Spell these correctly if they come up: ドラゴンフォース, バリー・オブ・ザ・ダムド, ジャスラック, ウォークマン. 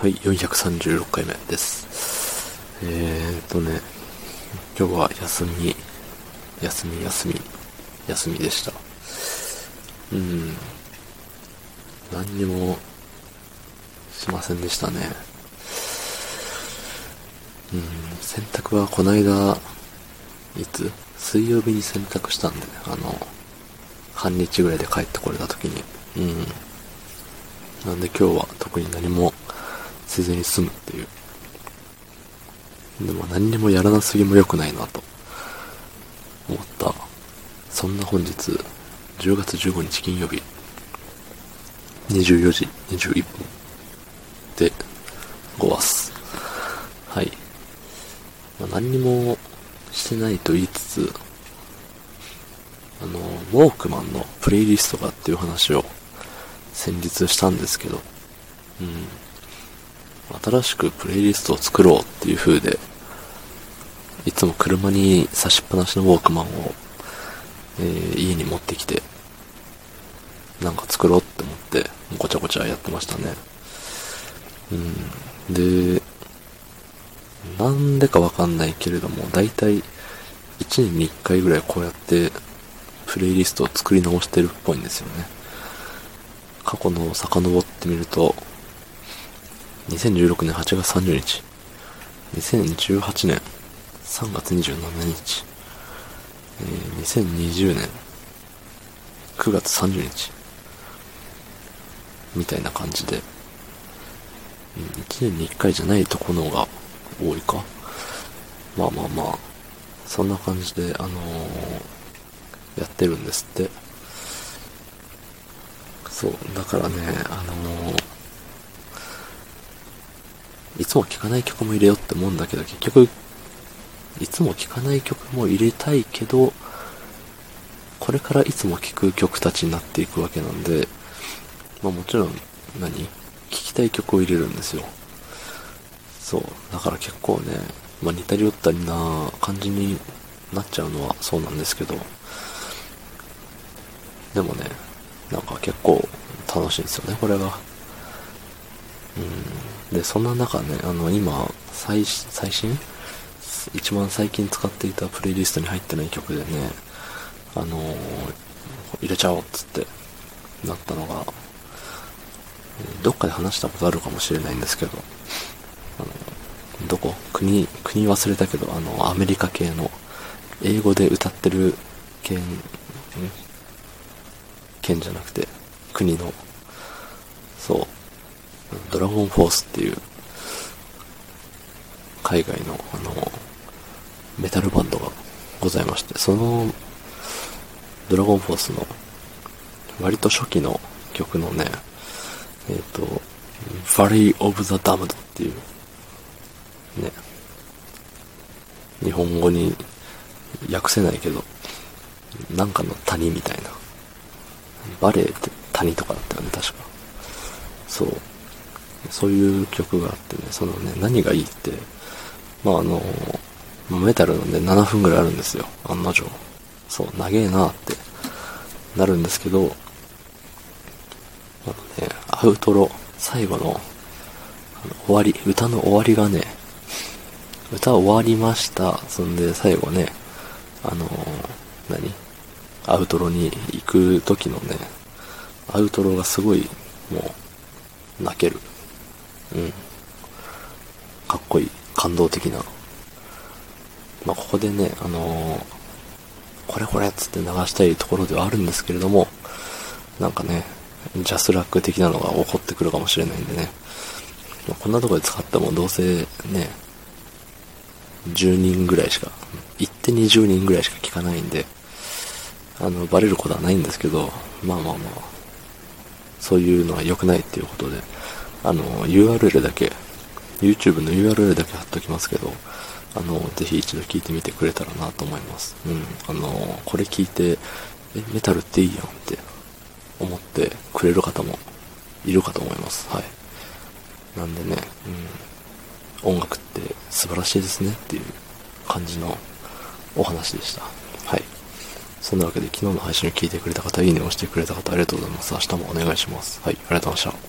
はい、436回目です。今日は休みでした。何にもしませんでしたね。洗濯はこないだ、水曜日に洗濯したんで、半日ぐらいで帰ってこれた時に。なんで今日は特に何もせずに済むっていう。でも何にもやらなすぎも良くないなと思った。そんな本日、10月15日金曜日、24時21分でごわす。はい。何にもしてないと言いつつ、ウォークマンのプレイリストがっていう話を先日したんですけど、新しくプレイリストを作ろうっていう風で、いつも車に差しっぱなしのウォークマンを、家に持ってきて、なんか作ろうって思って、ごちゃごちゃやってましたね。で、なんでかわかんないけれども、だいたい1年に1回ぐらいこうやって、プレイリストを作り直してるっぽいんですよね。過去のを遡ってみると、2016年8月30日、2018年3月27日、2020年9月30日、みたいな感じで、1年に1回じゃないところが多いか。まあ、そんな感じで、やってるんですって。そう、だからね、いつも聴かない曲も入れようって思うんだけど、結局、いつも聴かない曲も入れたいけど、これからいつも聴く曲たちになっていくわけなんで、もちろん、聴きたい曲を入れるんですよ。そう、だから結構ね、似たり寄ったりな感じになっちゃうのはそうなんですけど、でもね、なんか結構楽しいんですよね、これが。で、そんな中ね、今、最新一番最近使っていたプレイリストに入ってない曲でね、入れちゃおうっつってなったのが、どっかで話したことあるかもしれないんですけど、国忘れたけど、アメリカ系の、英語で歌ってる県じゃなくて国の、そう、ドラゴンフォースっていう海外のメタルバンドがございまして、そのドラゴンフォースの割と初期の曲のね、バリー・オブ・ザ・ダムドっていうね、日本語に訳せないけど、なんかの谷みたいな、バレーって谷とかだったよね、確か。そう。そういう曲があってね、何がいいって、メタルなんで7分ぐらいあるんですよ、案の定。そう、長えなってなるんですけど、アウトロ、最後の、終わり、歌の終わりがね、歌終わりました。そんで、最後ね、アウトロに行く時のね、アウトロがすごい、もう、泣ける。かっこいい。感動的な。ここでね、これっつって流したいところではあるんですけれども、ジャスラック的なのが起こってくるかもしれないんでね。こんなところで使ってもどうせね、行って20人ぐらいしか聞かないんで、バレることはないんですけど、そういうのは良くないっていうことで、YouTube の URL だけ貼っときますけど、ぜひ一度聞いてみてくれたらなと思います。これ聞いて、メタルっていいやんって思ってくれる方もいるかと思います。はい。なんでね、音楽って素晴らしいですねっていう感じのお話でした。はい。そんなわけで昨日の配信を聞いてくれた方、いいねをしてくれた方、ありがとうございます。明日もお願いします。はい、ありがとうございました。